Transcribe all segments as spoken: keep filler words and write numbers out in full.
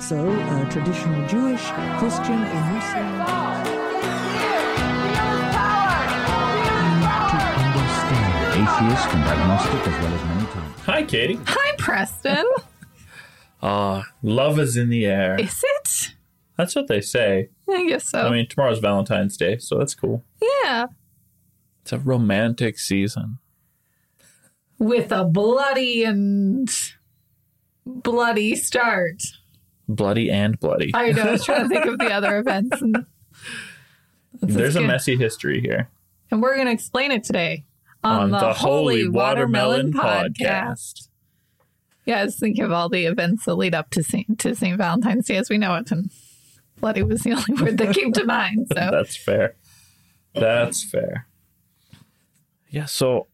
So, uh, traditional Jewish, Christian, and Muslim... Hi, Katie. Hi, Preston. uh, love is in the air. Is it? That's what they say. I guess so. I mean, tomorrow's Valentine's Day, so that's cool. Yeah. It's a romantic season. With a bloody and bloody start. Bloody and bloody. I know. I was trying to think of the other events. And There's a good. messy history here. And we're going to explain it today. On, on the, the Holy, Holy Watermelon, Watermelon Podcast. Podcast. Yeah, I was thinking of all the events that lead up to Saint, to Saint Valentine's Day as we know it, and bloody was the only word that came to mind. So That's fair. That's fair. Yeah, so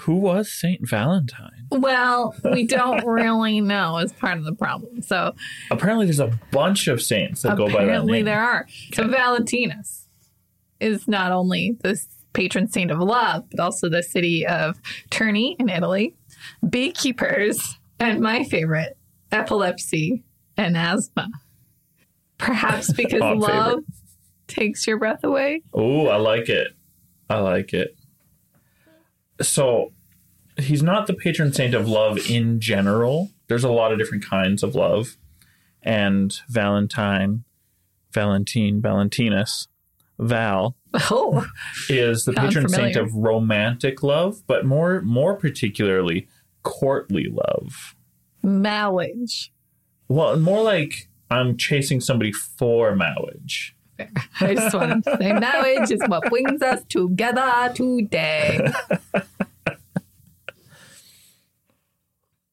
who was Saint Valentine? Well, we don't really know is part of the problem. So apparently there's a bunch of saints that go by that name. Apparently there are. Okay. So Valentinus is not only this patron saint of love, but also the city of Terni in Italy, beekeepers, and my favorite, epilepsy and asthma. Perhaps because love favorite. takes your breath away. Oh, I like it. I like it. So he's not the patron saint of love in general. There's a lot of different kinds of love. And Valentine, Valentine, Valentinus, Val... Oh, is the patron saint of romantic love, but more more particularly courtly love. Marriage. Well, more like I'm chasing somebody for marriage. Fair. I just want to say marriage is what brings us together today.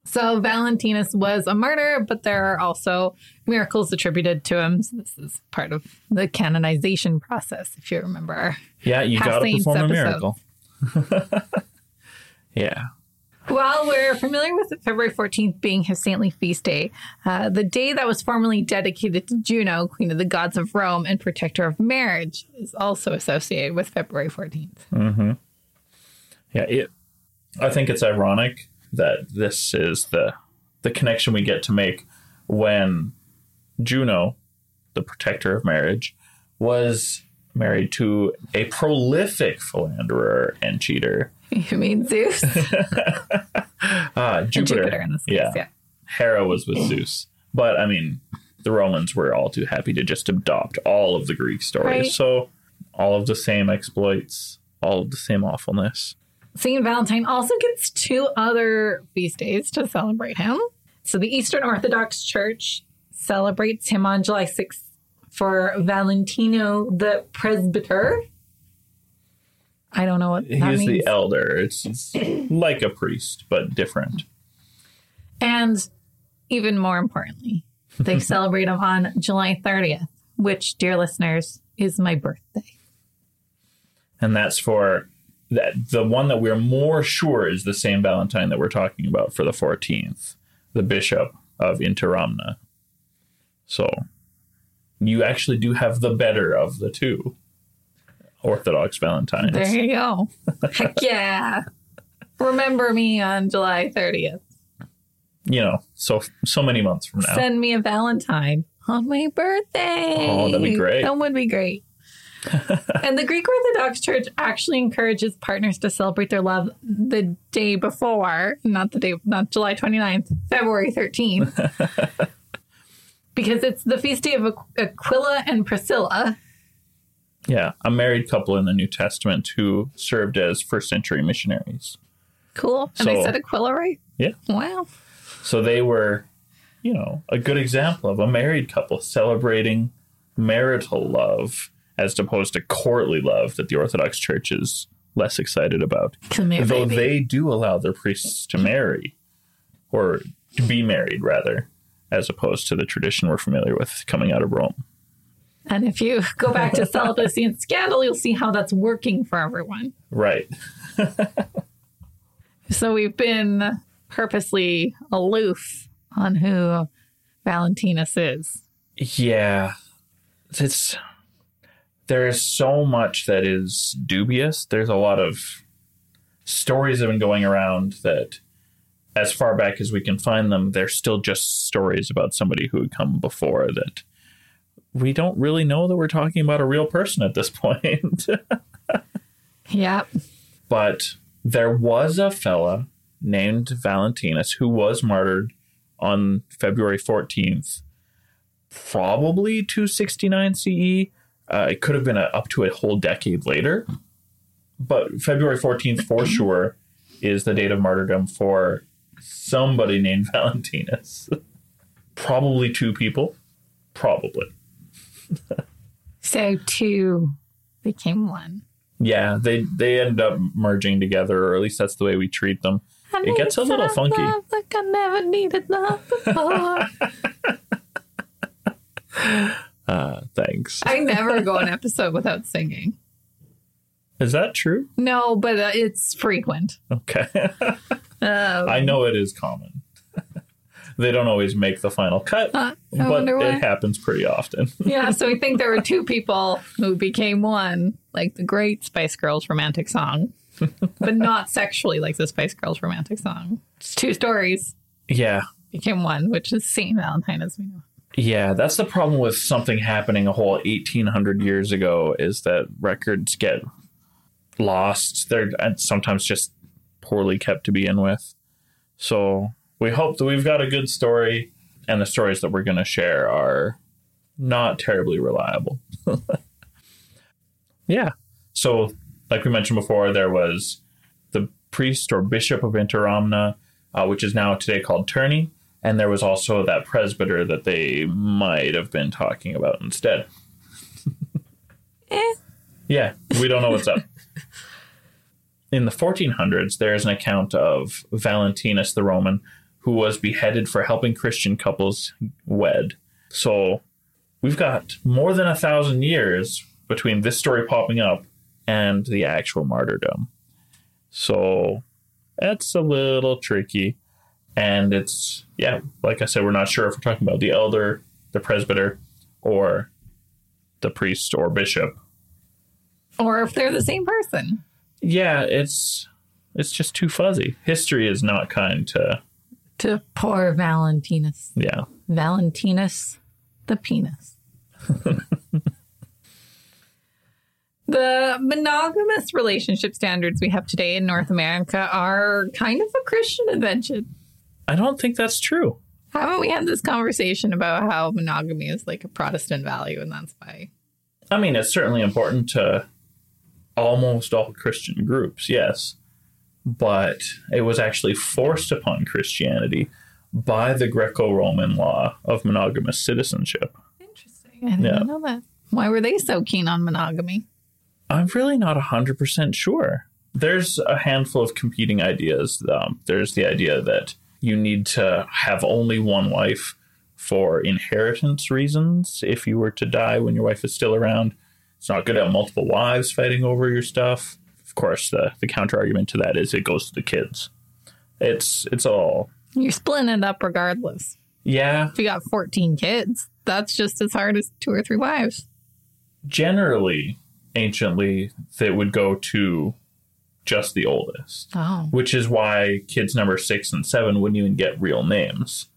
So Valentinus was a martyr, but there are also miracles attributed to him. So this is part of the canonization process, if you remember our Yeah, you got to perform episodes. a miracle. Yeah. While we're familiar with February fourteenth being his saintly feast day, uh, the day that was formerly dedicated to Juno, queen of the gods of Rome and protector of marriage, is also associated with February fourteenth. Mm-hmm. Yeah, it, I think it's ironic that this is the the connection we get to make when Juno, the protector of marriage, was married to a prolific philanderer and cheater. You mean Zeus? uh, Jupiter. Jupiter in this case, yeah. yeah. Hera was with Zeus. But, I mean, the Romans were all too happy to just adopt all of the Greek stories. Right. So all of the same exploits, all of the same awfulness. Saint Valentine also gets two other feast days to celebrate him. So the Eastern Orthodox Church celebrates him on July sixth for Valentino the Presbyter. I don't know what that He's means. He's the elder. It's, it's like a priest, but different. And even more importantly, they celebrate him on July thirtieth, which, dear listeners, is my birthday. And that's for... That the one that we're more sure is the same Valentine that we're talking about for the fourteenth, the bishop of Interamna. So you actually do have the better of the two Orthodox Valentines. There you go. Heck yeah. Remember me on July thirtieth. You know, so so many months from now. Send me a Valentine on my birthday. Oh, that'd be great. That would be great. And the Greek Orthodox Church actually encourages partners to celebrate their love the day before, not the day, not July twenty-ninth, February thirteenth, because it's the feast day of Aqu- Aquila and Priscilla. Yeah, a married couple in the New Testament who served as first century missionaries. Cool. And so, I said Aquila, right? Yeah. Wow. So they were, you know, a good example of a married couple celebrating marital love, as opposed to courtly love that the Orthodox Church is less excited about. Marry, Though baby. They do allow their priests to marry, or to be married, rather, as opposed to the tradition we're familiar with coming out of Rome. And if you go back to Celibacy and Scandal, you'll see how that's working for everyone. Right. So we've been purposely aloof on who Valentinus is. Yeah. It's... There is so much that is dubious. There's a lot of stories that have been going around that as far back as we can find them, they're still just stories about somebody who had come before that we don't really know that we're talking about a real person at this point. Yeah. But there was a fella named Valentinus who was martyred on February fourteenth, probably two sixty-nine C E. Uh, it could have been a, up to a whole decade later. But February fourteenth, for sure, is the date of martyrdom for somebody named Valentinus. Probably two people. Probably. So two became one. Yeah, they, they ended up merging together, or at least that's the way we treat them. I it gets a little funky. Love like I never needed love before. uh, thanks. I never go an episode without singing. Is that true? No, but uh, it's frequent. Okay. um, I know it is common. They don't always make the final cut, uh, but it happens pretty often. Yeah, so I think there were two people who became one, like the great Spice Girls romantic song, but not sexually like the Spice Girls romantic song. It's two stories. Yeah. Became one, which is Saint Valentine, as we know. Yeah, that's the problem with something happening a whole eighteen hundred years ago, is that records get lost. They're sometimes just poorly kept to begin with. So we hope that we've got a good story, and the stories that we're going to share are not terribly reliable. Yeah. So, like we mentioned before, there was the priest or bishop of Interamna, uh, which is now today called Terni, and there was also that presbyter that they might have been talking about instead. eh. Yeah, we don't know what's up. In the fourteen hundreds, there is an account of Valentinus the Roman, who was beheaded for helping Christian couples wed. So we've got more than a thousand years between this story popping up and the actual martyrdom. So that's a little tricky. And it's, yeah, like I said, we're not sure if we're talking about the elder, the presbyter, or the priest or bishop. Or if they're the same person. Yeah, it's it's just too fuzzy. History is not kind to... To poor Valentinus. Yeah. Valentinus the penis. The monogamous relationship standards we have today in North America are kind of a Christian invention. I don't think that's true. Haven't we had this conversation about how monogamy is like a Protestant value, and that's why? I mean, it's certainly important to almost all Christian groups, yes. But it was actually forced upon Christianity by the Greco-Roman law of monogamous citizenship. Interesting. I didn't yeah. know that. Why were they so keen on monogamy? I'm really not one hundred percent sure. There's a handful of competing ideas. Um, there's the idea that you need to have only one wife for inheritance reasons. If you were to die when your wife is still around, it's not good to have multiple wives fighting over your stuff. Of course, the, the counter-argument to that is it goes to the kids. It's it's all... You're splitting it up regardless. Yeah. If you got fourteen kids, that's just as hard as two or three wives. Generally, anciently, they would go to just the oldest. Oh. Which is why kids number six and seven wouldn't even get real names.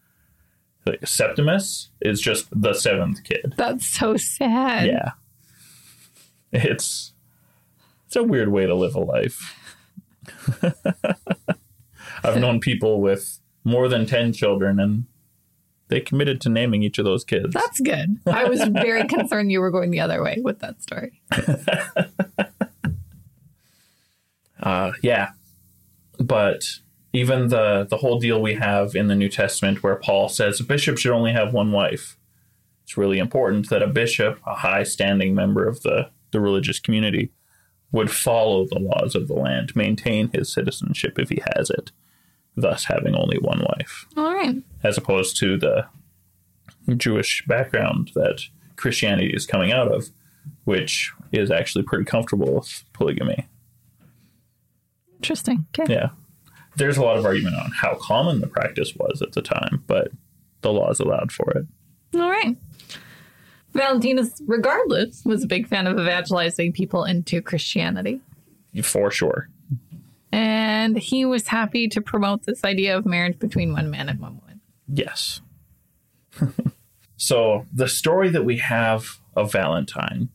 Like Septimus is just the seventh kid. That's so sad. Yeah. It's... It's a weird way to live a life. I've known people with more than ten children, and they committed to naming each of those kids. That's good. I was very concerned you were going the other way with that story. uh, yeah. But even the, the whole deal we have in the New Testament where Paul says a bishop should only have one wife. It's really important that a bishop, a high standing member of the, the religious community, would follow the laws of the land, maintain his citizenship if he has it, thus having only one wife. All right. As opposed to the Jewish background that Christianity is coming out of, which is actually pretty comfortable with polygamy. Interesting. Okay. Yeah. There's a lot of argument on how common the practice was at the time, but the laws allowed for it. All right. Valentinus, regardless, was a big fan of evangelizing people into Christianity. For sure. And and he was happy to promote this idea of marriage between one man and one woman. Yes. So the story that we have of Valentine,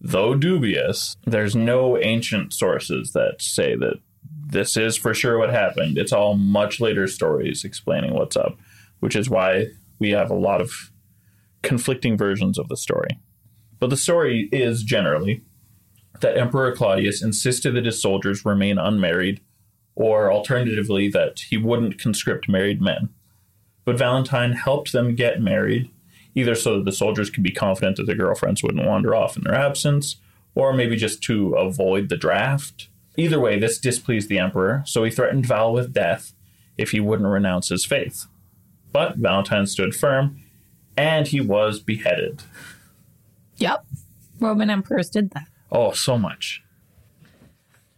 though dubious, there's no ancient sources that say that this is for sure what happened. It's all much later stories explaining what's up, which is why we have a lot of conflicting versions of the story. But the story is generally that Emperor Claudius insisted that his soldiers remain unmarried, or alternatively, that he wouldn't conscript married men. But Valentine helped them get married, either so that the soldiers could be confident that their girlfriends wouldn't wander off in their absence, or maybe just to avoid the draft. Either way, this displeased the emperor, so he threatened Val with death if he wouldn't renounce his faith. But Valentine stood firm, and he was beheaded. Yep. Roman emperors did that. Oh, so much.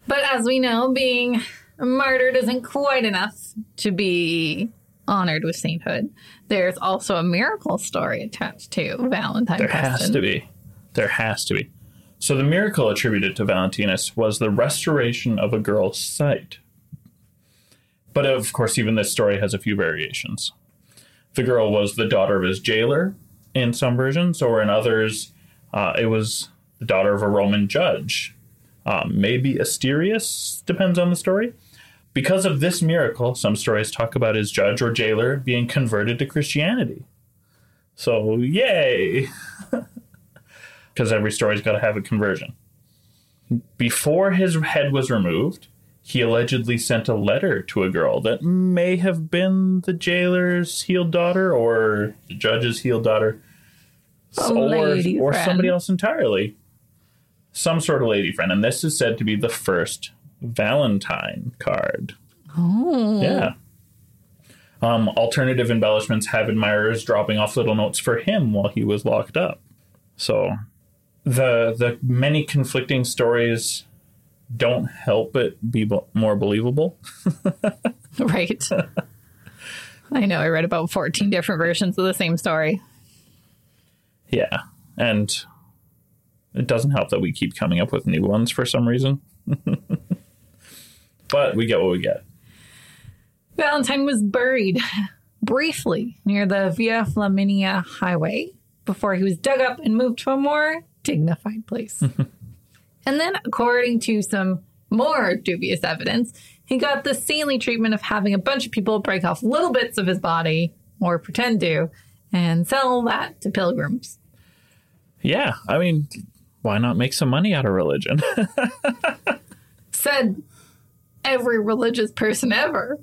But as we know, being a martyr isn't quite enough to be honored with sainthood. There's also a miracle story attached to Valentine. There Preston. has to be. There has to be. So the miracle attributed to Valentinus was the restoration of a girl's sight. But of course, even this story has a few variations. The girl was the daughter of his jailer in some versions, or in others, uh, it was the daughter of a Roman judge. Um, maybe Asterius, depends on the story. Because of this miracle, some stories talk about his judge or jailer being converted to Christianity. So, yay! Because every story's got to have a conversion. Before his head was removed, he allegedly sent a letter to a girl that may have been the jailer's healed daughter or the judge's healed daughter. Oh, or or friend. somebody else entirely. Some sort of lady friend. And this is said to be the first Valentine card. Oh. Yeah. Um, alternative embellishments have admirers dropping off little notes for him while he was locked up. So the the many conflicting stories don't help it be b- more believable. Right. I know. I read about fourteen different versions of the same story. Yeah. And it doesn't help that we keep coming up with new ones for some reason. But we get what we get. Valentine was buried briefly near the Via Flaminia highway before he was dug up and moved to a more dignified place. And then, according to some more dubious evidence, he got the saintly treatment of having a bunch of people break off little bits of his body, or pretend to, and sell that to pilgrims. Yeah, I mean, why not make some money out of religion? Said every religious person ever.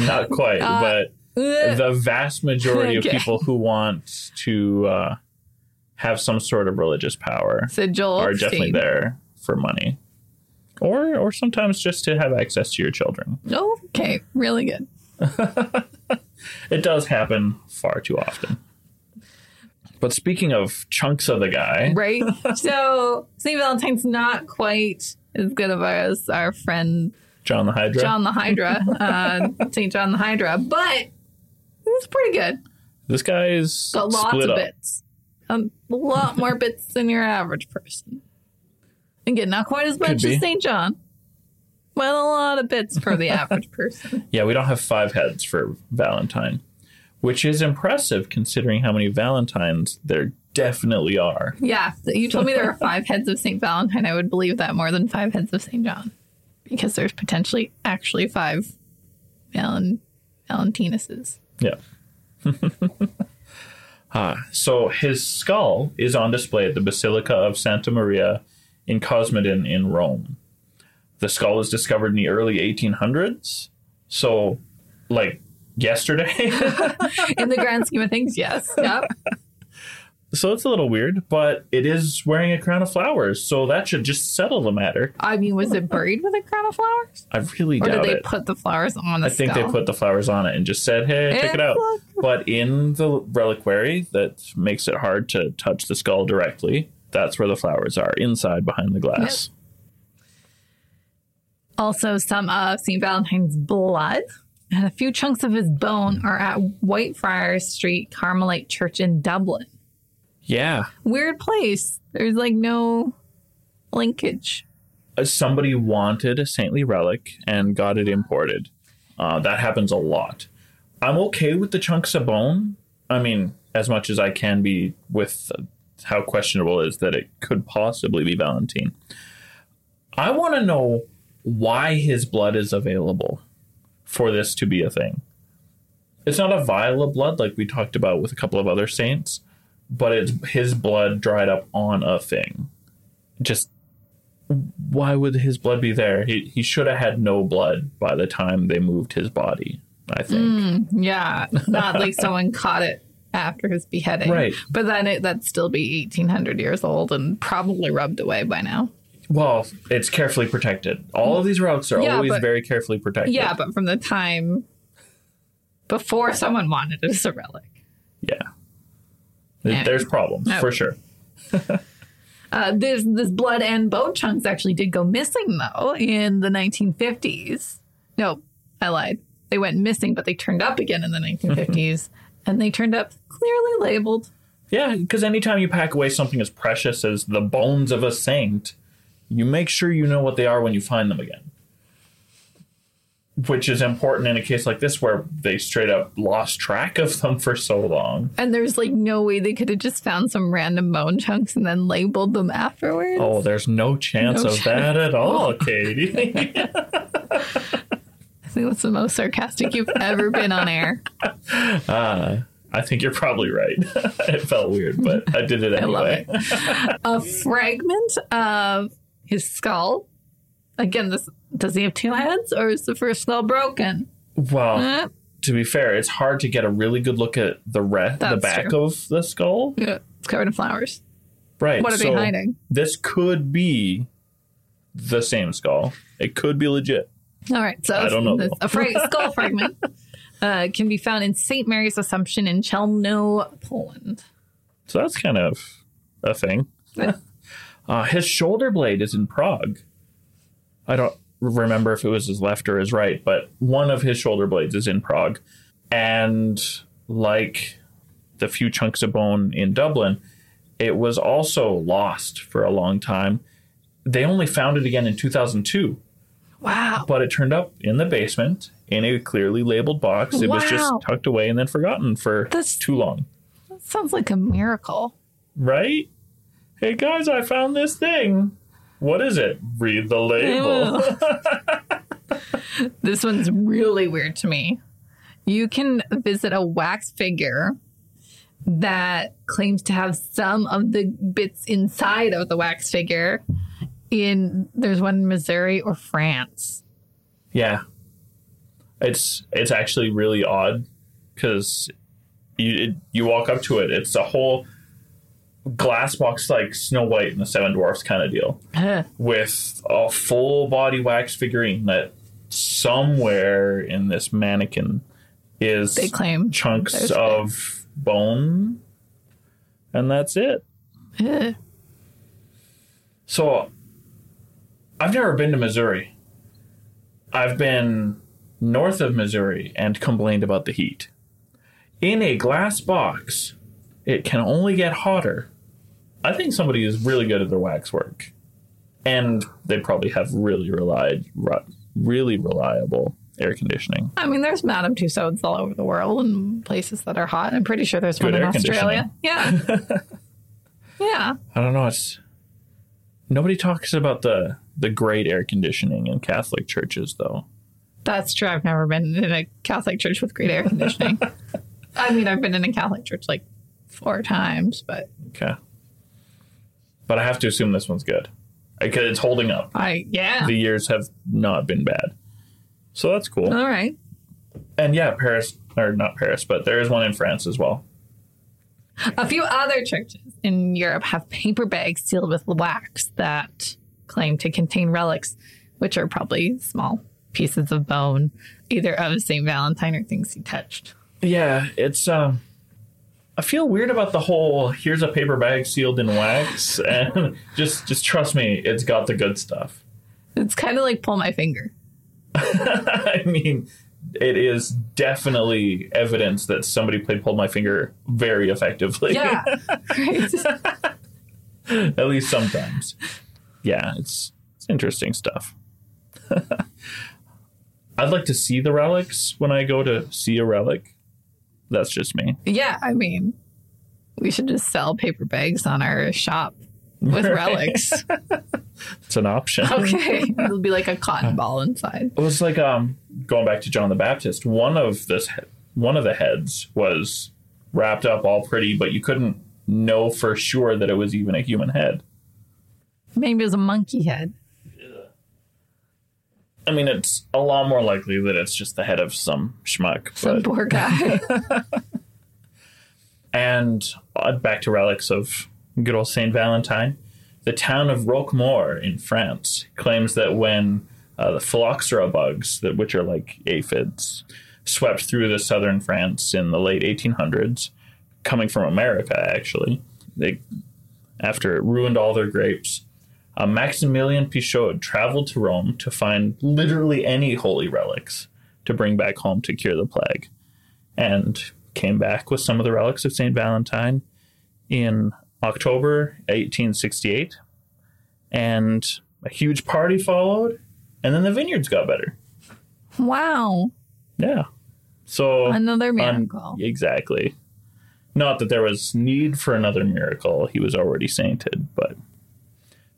Not quite, uh, but ugh. the vast majority okay. of people who want to... Uh, have some sort of religious power, so Joel are definitely there for money. Or or sometimes just to have access to your children. Okay, really good. It does happen far too often. But speaking of chunks of the guy... Right? So Saint Valentine's not quite as good of as our friend... John the Hydra. John the Hydra. uh, Saint John the Hydra. But it's pretty good. This guy's got lots split of up. bits. A lot more bits than your average person. Again, not quite as much as Saint John, but a lot of bits for the average person. Yeah, we don't have five heads for Valentine, which is impressive considering how many Valentines there definitely are. Yeah, you told me there are five heads of Saint Valentine. I would believe that more than five heads of Saint John, because there's potentially actually five Valent- Valentinuses. Yeah. Ah, so his skull is on display at the Basilica of Santa Maria in Cosmedin in Rome. The skull was discovered in the early eighteen hundreds. So, like, yesterday? In the grand scheme of things, yes. Yep. So it's a little weird, but it is wearing a crown of flowers. So that should just settle the matter. I mean, was it buried with a crown of flowers? I really or doubt it. Or did they it. put the flowers on the I skull? I think they put the flowers on it and just said, hey, check it out. Look. But in the reliquary, that makes it hard to touch the skull directly. That's where the flowers are, inside behind the glass. Yep. Also, some of Saint Valentine's blood and a few chunks of his bone are at Whitefriars Street Carmelite Church in Dublin. Yeah. Weird place. There's like no linkage. somebody wanted a saintly relic and got it imported. Uh, that happens a lot. I'm okay with the chunks of bone. I mean, as much as I can be with how questionable it is that it could possibly be Valentine. I want to know why his blood is available for this to be a thing. It's not a vial of blood like we talked about with a couple of other saints, but it's his blood dried up on a thing. Just why would his blood be there? He he should have had no blood by the time they moved his body, I think. Mm, yeah, not like someone caught it after his beheading. Right. But then it, that'd still be eighteen hundred years old and probably rubbed away by now. Well, it's carefully protected. All of these relics are yeah, always but, very carefully protected. Yeah, but from the time before someone wanted it as a relic. Yeah. And there's problems, oh. for sure. uh, this, this blood and bone chunks actually did go missing, though, in the nineteen fifties. No, I lied. They went missing, but they turned up again in the nineteen fifties. And they turned up clearly labeled. Yeah, because anytime you pack away something as precious as the bones of a saint, you make sure you know what they are when you find them again. Which is important in a case like this where they straight up lost track of them for so long. And there's like no way they could have just found some random bone chunks and then labeled them afterwards. Oh, there's no chance no of chance. that at all, Katie. I think that's the most sarcastic you've ever been on air. Uh, I think you're probably right. It felt weird, but I did it anyway. I love it. A fragment of his skull. Again, this does he have two heads or is the first skull broken? Well, huh? To be fair, it's hard to get a really good look at the re- the back true. of the skull. Yeah, it's covered in flowers. Right. What are so they hiding? This could be the same skull. It could be legit. All right, so I don't know, this, a fra- skull fragment uh, can be found in Saint Mary's Assumption in Chelmno, Poland. So that's kind of a thing. Yeah. Uh, his shoulder blade is in Prague. I don't remember if it was his left or his right, but one of his shoulder blades is in Prague. And like the few chunks of bone in Dublin, it was also lost for a long time. They only found it again in two thousand two. Wow. But it turned up in the basement in a clearly labeled box. It wow. was just tucked away and then forgotten for That's, too long. That sounds like a miracle. Right? Hey, guys, I found this thing. What is it? Read the label. This one's really weird to me. You can visit a wax figure that claims to have some of the bits inside of the wax figure. In there's one in Missouri or France. Yeah, it's it's actually really odd because you it, you walk up to it, it's a whole glass box like Snow White and the Seven Dwarfs kind of deal, huh. with a full body wax figurine that somewhere in this mannequin is they claim chunks of it. bone, and that's it. Huh. So. I've never been to Missouri. I've been north of Missouri and complained about the heat. In a glass box, it can only get hotter. I think somebody is really good at their wax work. And they probably have really relied, really reliable air conditioning. I mean, there's Madame Tussauds all over the world and places that are hot. I'm pretty sure there's good one in Australia. Yeah. Yeah. I don't know. It's nobody talks about the... the great air conditioning in Catholic churches, though. That's true. I've never been in a Catholic church with great air conditioning. I mean, I've been in a Catholic church like four times, but... Okay. But I have to assume this one's good. Because it's holding up. I Yeah. The years have not been bad. So that's cool. All right. And yeah, Paris... Or not Paris, but there is one in France as well. A few other churches in Europe have paper bags sealed with wax that... claim to contain relics, which are probably small pieces of bone, either of Saint Valentine or things he touched. Yeah, it's, um, I feel weird about the whole, here's a paper bag sealed in wax, and just, just trust me, it's got the good stuff. It's kind of like pull my finger. I mean, it is definitely evidence that somebody played pull my finger very effectively. Yeah, right. At least sometimes. Yeah, it's Interesting stuff. I'd like to see the relics when I go to see a relic. That's just me. Yeah, I mean, we should just sell paper bags on our shop with right. relics. It's an option. Okay. It'll be like a cotton ball inside. It was like um, going back to John the Baptist. One of this, one of the heads was wrapped up all pretty, but you couldn't know for sure that it was even a human head. Maybe it was a monkey head. I mean, it's a lot more likely that it's just the head of some schmuck. Some but... poor guy. And back to relics of good old Saint Valentine. The town of Roquemore in France claims that when uh, the phylloxera bugs, that, which are like aphids, swept through the southern France in the late eighteen hundreds, coming from America, actually, they, after it ruined all their grapes, Uh, Maximilian Pichot traveled to Rome to find literally any holy relics to bring back home to cure the plague, and came back with some of the relics of Saint Valentine in October eighteen sixty-eight, and a huge party followed, and then the vineyards got better. Wow. Yeah. So another miracle. Un- exactly. Not that there was need for another miracle. He was already sainted, but...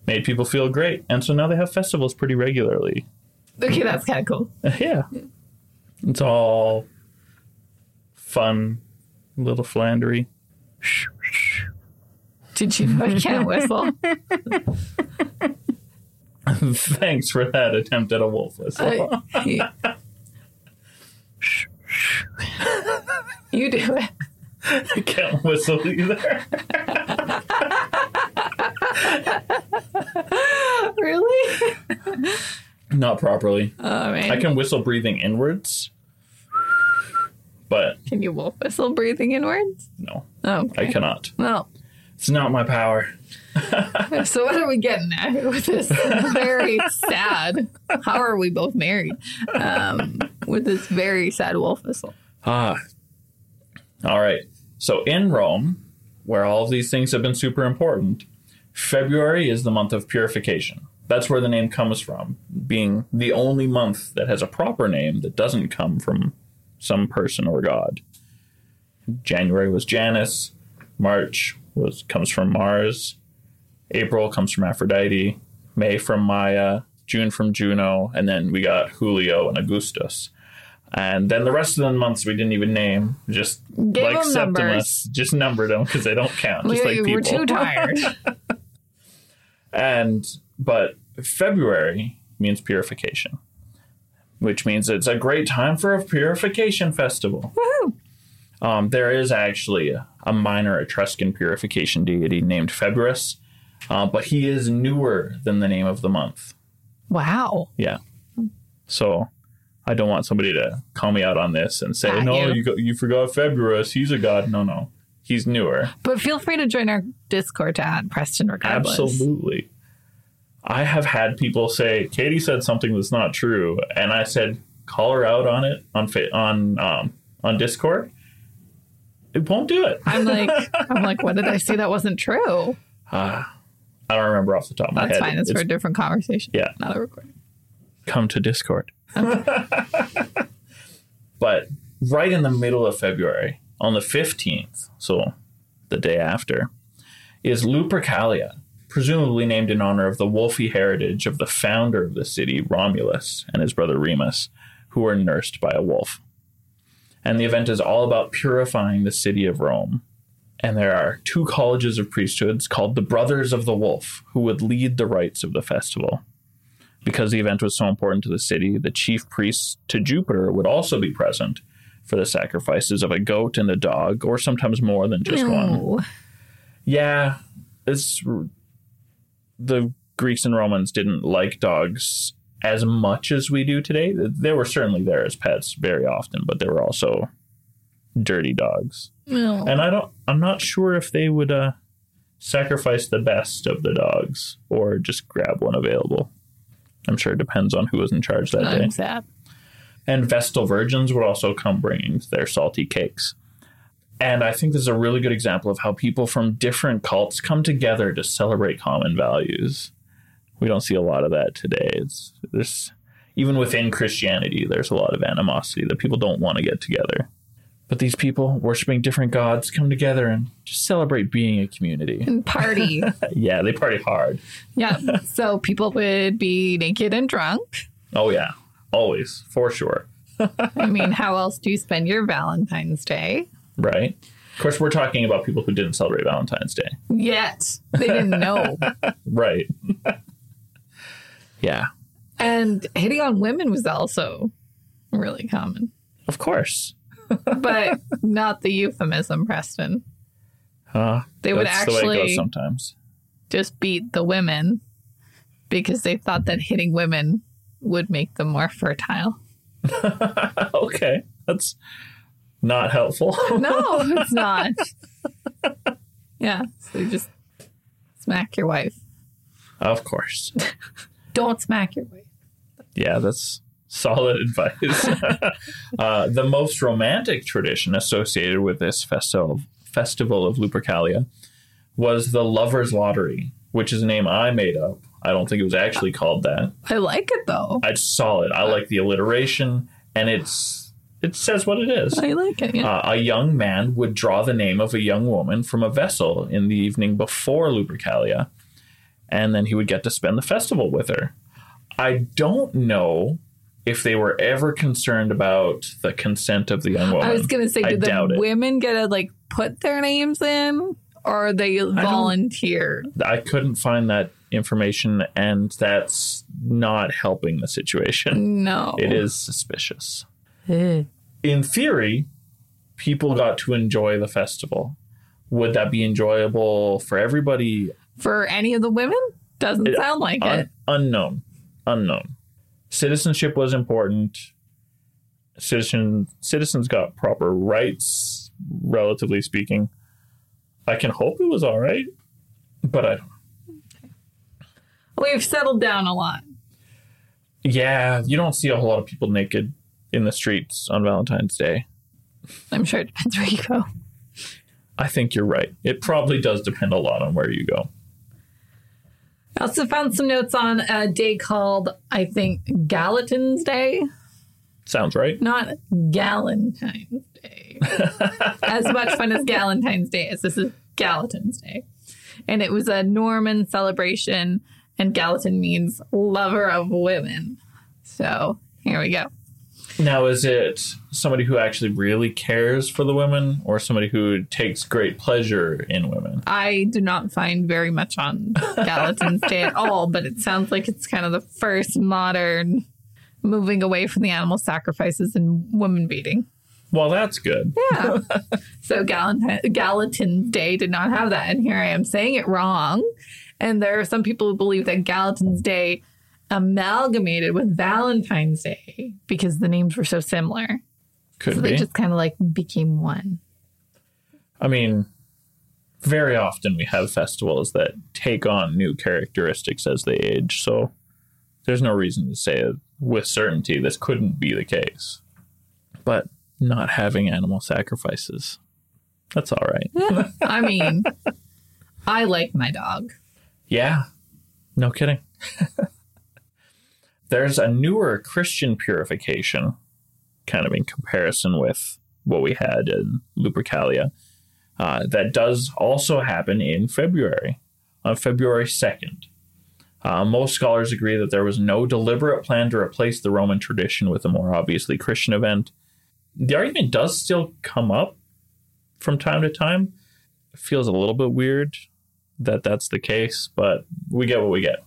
made people feel great. And so now they have festivals pretty regularly. Okay, that's kind of cool. Yeah. It's all fun, little philandering. Did you know I can't whistle? Thanks for that attempt at a wolf whistle. Uh, you... you do it. I can't whistle either. Really? Not properly. Oh, man. I can whistle breathing inwards, but... Can you wolf whistle breathing inwards? No. Oh, okay. I cannot. Well, it's not my power. So what are we getting at with this very sad... How are we both married? Um, with this very sad wolf whistle. Ah. All right. So in Rome, where all of these things have been super important, February is the month of purification. That's where the name comes from, being the only month that has a proper name that doesn't come from some person or god. January was Janus. March was comes from Mars. April comes from Aphrodite. May from Maya. June from Juno. And then we got Julio and Augustus. And then the rest of the months we didn't even name. Just Gave like Septimus, numbers. Just numbered them because they don't count. Just like people. We're too tired. And but February means purification, which means it's a great time for a purification festival. Woohoo! Um, there is actually a, a minor Etruscan purification deity named Februs, uh, but he is newer than the name of the month. Wow. Yeah. So... I don't want somebody to call me out on this and say, Not no, you you, go, you forgot Februs. He's a god. No, no. He's newer. But feel free to join our Discord to add Preston regardless. Absolutely. I have had people say, Katie said something that's not true. And I said, call her out on it on on um, on Discord. It won't do it. I'm like, I'm like, what did I say that wasn't true? Uh, I don't remember off the top of that's my head. That's fine. It's, it's for a different conversation. Yeah. Not a recording. Come to Discord. But right in the middle of February, on the fifteenth, so the day after, is Lupercalia, presumably named in honor of the wolfy heritage of the founder of the city, Romulus, and his brother Remus, who were nursed by a wolf. And the event is all about purifying the city of Rome. And there are two colleges of priesthoods called the Brothers of the Wolf, who would lead the rites of the festival. Because the event was so important to the city, the chief priests to Jupiter would also be present for the sacrifices of a goat and a dog, or sometimes more than just no. one. Yeah, it's, the Greeks and Romans didn't like dogs as much as we do today. They were certainly there as pets very often, but they were also dirty dogs. No. And I don't, I'm not sure if they would uh, sacrifice the best of the dogs or just grab one available. I'm sure it depends on who was in charge that day. Sad. And Vestal Virgins would also come bringing their salty cakes. And I think this is a really good example of how people from different cults come together to celebrate common values, we don't see a lot of that today. It's there's even within Christianity, there's a lot of animosity that people don't want to get together. But these people worshiping different gods come together and just celebrate being a community. And party. Yeah, they party hard. Yeah. So people would be naked and drunk. Oh, yeah. Always. For sure. I mean, how else do you spend your Valentine's Day? Right. Of course, we're talking about people who didn't celebrate Valentine's Day. Yet. They didn't know. Right. Yeah. And hitting on women was also really common. Of course. But not the euphemism, Preston. Huh? They would actually the way it goes sometimes. Just beat the women because they thought that hitting women would make them more fertile. Okay. That's not helpful. No, it's not. Yeah. So you just smack your wife. Of course. Don't smack your wife. Yeah, that's... solid advice. uh, the most romantic tradition associated with this festival, festival of Lupercalia was the Lover's Lottery, which is a name I made up. I don't think it was actually called that. I like it, though. It's solid. I like the alliteration, and it's it says what it is. I like it, yeah. Uh, a young man would draw the name of a young woman from a vessel in the evening before Lupercalia, and then he would get to spend the festival with her. I don't know... if they were ever concerned about the consent of the young woman. I was going to say, did the women get to, like, put their names in? Or they volunteered? I, I couldn't find that information, and that's not helping the situation. No. It is suspicious. In theory, people got to enjoy the festival. Would that be enjoyable for everybody? For any of the women? Doesn't it, sound like un, it. Unknown. Unknown. Citizenship was important. Citizen, citizens got proper rights, relatively speaking. I can hope it was all right, but I don't know. Okay. We've settled down a lot. Yeah, you don't see a whole lot of people naked in the streets on Valentine's Day. I'm sure it depends where you go. I think you're right. It probably does depend a lot on where you go. I also found some notes on a day called, I think, Gallatin's Day. Sounds right. Not Galentine's Day. As much fun as Galentine's Day is, this is Gallatin's Day. And it was a Norman celebration, and Gallatin means lover of women. So here we go. Now, is it somebody who actually really cares for the women or somebody who takes great pleasure in women? I do not find very much on Gallatin's Day at all, but it sounds like it's kind of the first modern moving away from the animal sacrifices and woman beating. Well, that's good. Yeah. So Gallant- Gallatin's Day did not have that. And here I am saying it wrong. And there are some people who believe that Gallatin's Day amalgamated with Valentine's Day because the names were so similar. Could so be. They just kind of like became one. I mean, very often we have festivals that take on new characteristics as they age. So there's no reason to say with certainty this couldn't be the case. But not having animal sacrifices. That's all right. Yeah, I mean, I like my dog. Yeah. No kidding. There's a newer Christian purification, kind of in comparison with what we had in Lupercalia, uh, that does also happen in February, on February second. Uh, most scholars agree that there was no deliberate plan to replace the Roman tradition with a more obviously Christian event. The argument does still come up from time to time. It feels a little bit weird that that's the case, but we get what we get.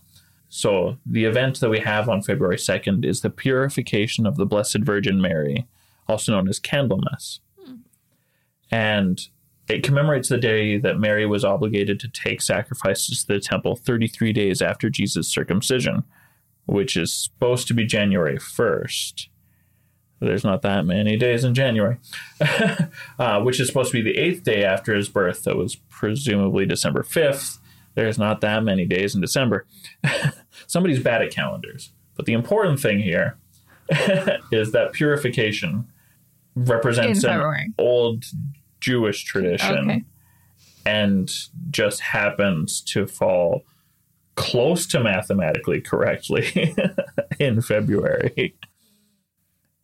So the event that we have on February second is the purification of the Blessed Virgin Mary, also known as Candlemas. Hmm. And it commemorates the day that Mary was obligated to take sacrifices to the temple thirty-three days after Jesus' circumcision, which is supposed to be January first. There's not that many days in January, uh, which is supposed to be the eighth day after his birth. That was presumably December fifth. There's not that many days in December. Somebody's bad at calendars. But the important thing here is that purification represents an old Jewish tradition, okay, and just happens to fall close to mathematically correctly in February,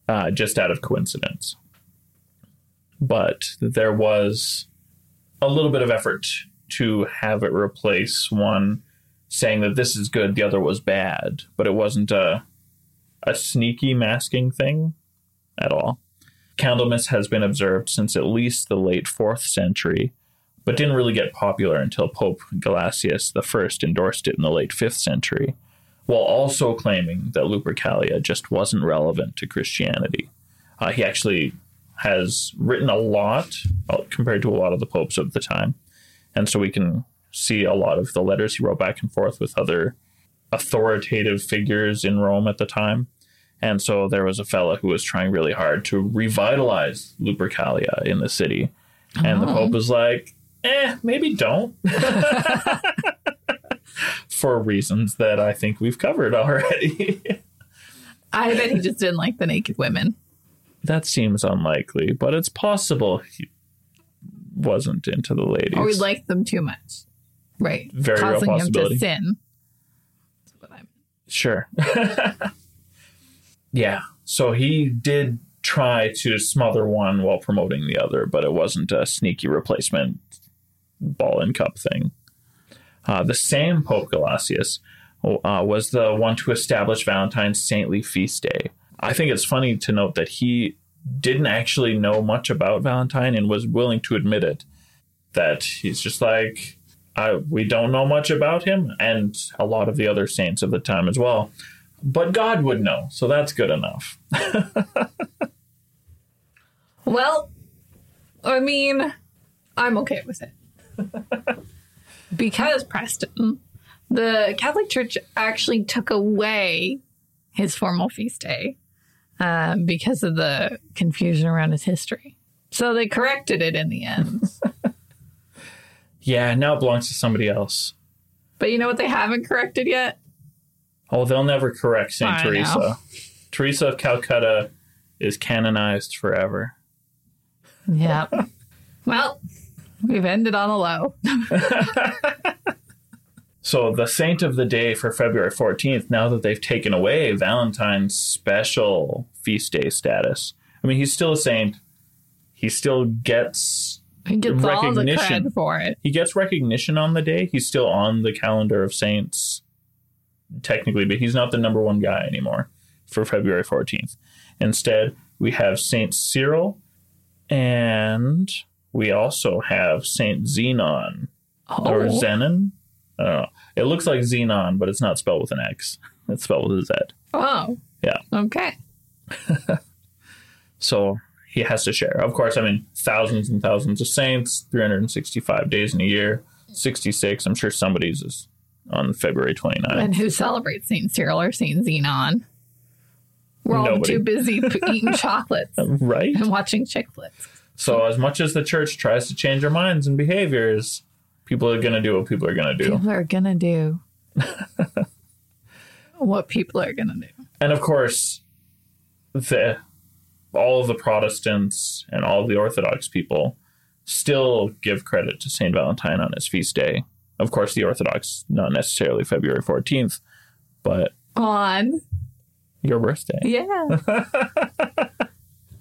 uh, just out of coincidence. But there was a little bit of effort to have it replace one saying that this is good, the other was bad, but it wasn't a, a sneaky masking thing at all. Candlemas has been observed since at least the late fourth century, but didn't really get popular until Pope Gelasius the First endorsed it in the late fifth century, while also claiming that Lupercalia just wasn't relevant to Christianity. Uh, he actually has written a lot compared to a lot of the popes of the time, and so we can see a lot of the letters he wrote back and forth with other authoritative figures in Rome at the time. And so there was a fella who was trying really hard to revitalize Lupercalia in the city. Oh. And the Pope was like, eh, maybe don't. For reasons that I think we've covered already. I bet he just didn't like the naked women. That seems unlikely, but it's possible he wasn't into the ladies. Or we liked them too much. Right. Very real possibility. Causing him to sin. That's what I'm... Sure. Yeah, so he did try to smother one while promoting the other, but it wasn't a sneaky replacement ball and cup thing. Uh, the same Pope Gelasius uh, was the one to establish Valentine's saintly feast day. I think it's funny to note that he didn't actually know much about Valentine and was willing to admit it, that he's just like, I, we don't know much about him, and a lot of the other saints of the time as well. But God would know, so that's good enough. Well, I mean, I'm okay with it. Because, Preston, the Catholic Church actually took away his formal feast day uh, because of the confusion around his history. So they corrected it in the end. Yeah, now it belongs to somebody else. But you know what they haven't corrected yet? Oh, they'll never correct Saint Teresa. Teresa of Calcutta is canonized forever. Yeah. Well, we've ended on a low. So the saint of the day for February fourteenth, now that they've taken away Valentine's special feast day status. I mean, he's still a saint. He still gets... He gets all the credit for it. He gets recognition on the day. He's still on the calendar of saints. Technically, but he's not the number one guy anymore for February fourteenth. Instead, we have Saint Cyril, and we also have Saint Xenon, oh. or Xenon. I don't know. It looks like Xenon, but it's not spelled with an X. It's spelled with a Z. Oh. Yeah. Okay. So he has to share. Of course, I mean, thousands and thousands of saints, three hundred sixty-five days in a year, sixty-six. I'm sure somebody's is on February twenty-ninth. And who celebrates Saint Cyril or Saint Xenon? We're all Nobody. Too busy eating chocolates. Right. And watching chick flicks. So as much as the church tries to change our minds and behaviors, people are going to do what people are going to do. People are going to do what people are going to do. And of course, the all of the Protestants and all of the Orthodox people still give credit to Saint Valentine on his feast day. Of course, the Orthodox, not necessarily February fourteenth, but... On? Your birthday. Yeah.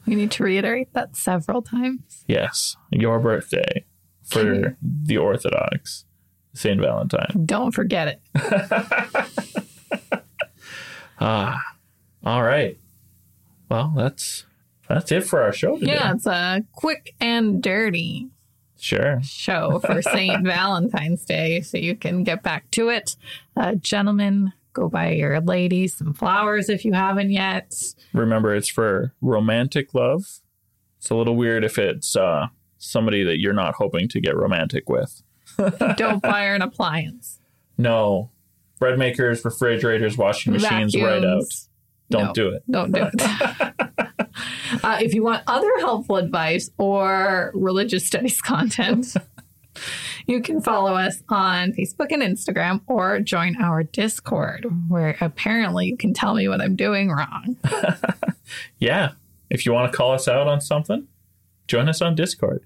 We need to reiterate that several times. Yes. Your birthday for the Orthodox, Saint Valentine. Don't forget it. ah, all right. Well, that's that's it for our show today. Yeah, it's a quick and dirty... Sure. Show for Saint Valentine's Day, so you can get back to it. Uh, gentlemen, go buy your ladies some flowers if you haven't yet. Remember, it's for romantic love. It's a little weird if it's uh, somebody that you're not hoping to get romantic with. Don't fire an appliance. No. Bread makers, refrigerators, washing machines, vacuums. Right out. Don't no, do it. Don't do it. Uh, if you want other helpful advice or religious studies content, you can follow us on Facebook and Instagram or join our Discord, where apparently you can tell me what I'm doing wrong. Yeah. If you want to call us out on something, join us on Discord.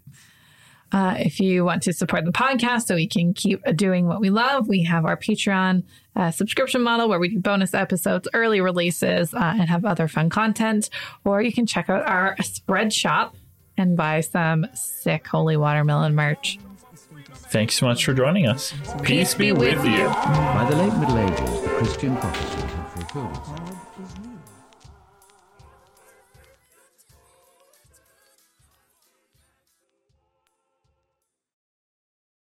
Uh, if you want to support the podcast so we can keep doing what we love, we have our Patreon uh, subscription model where we do bonus episodes, early releases, uh, and have other fun content. Or you can check out our spread shop and buy some sick Holy Watermelon merch. Thanks so much for joining us. Peace, Peace be, be with, with you. you. By the late Middle Ages, the Christian prophecies have fulfilled.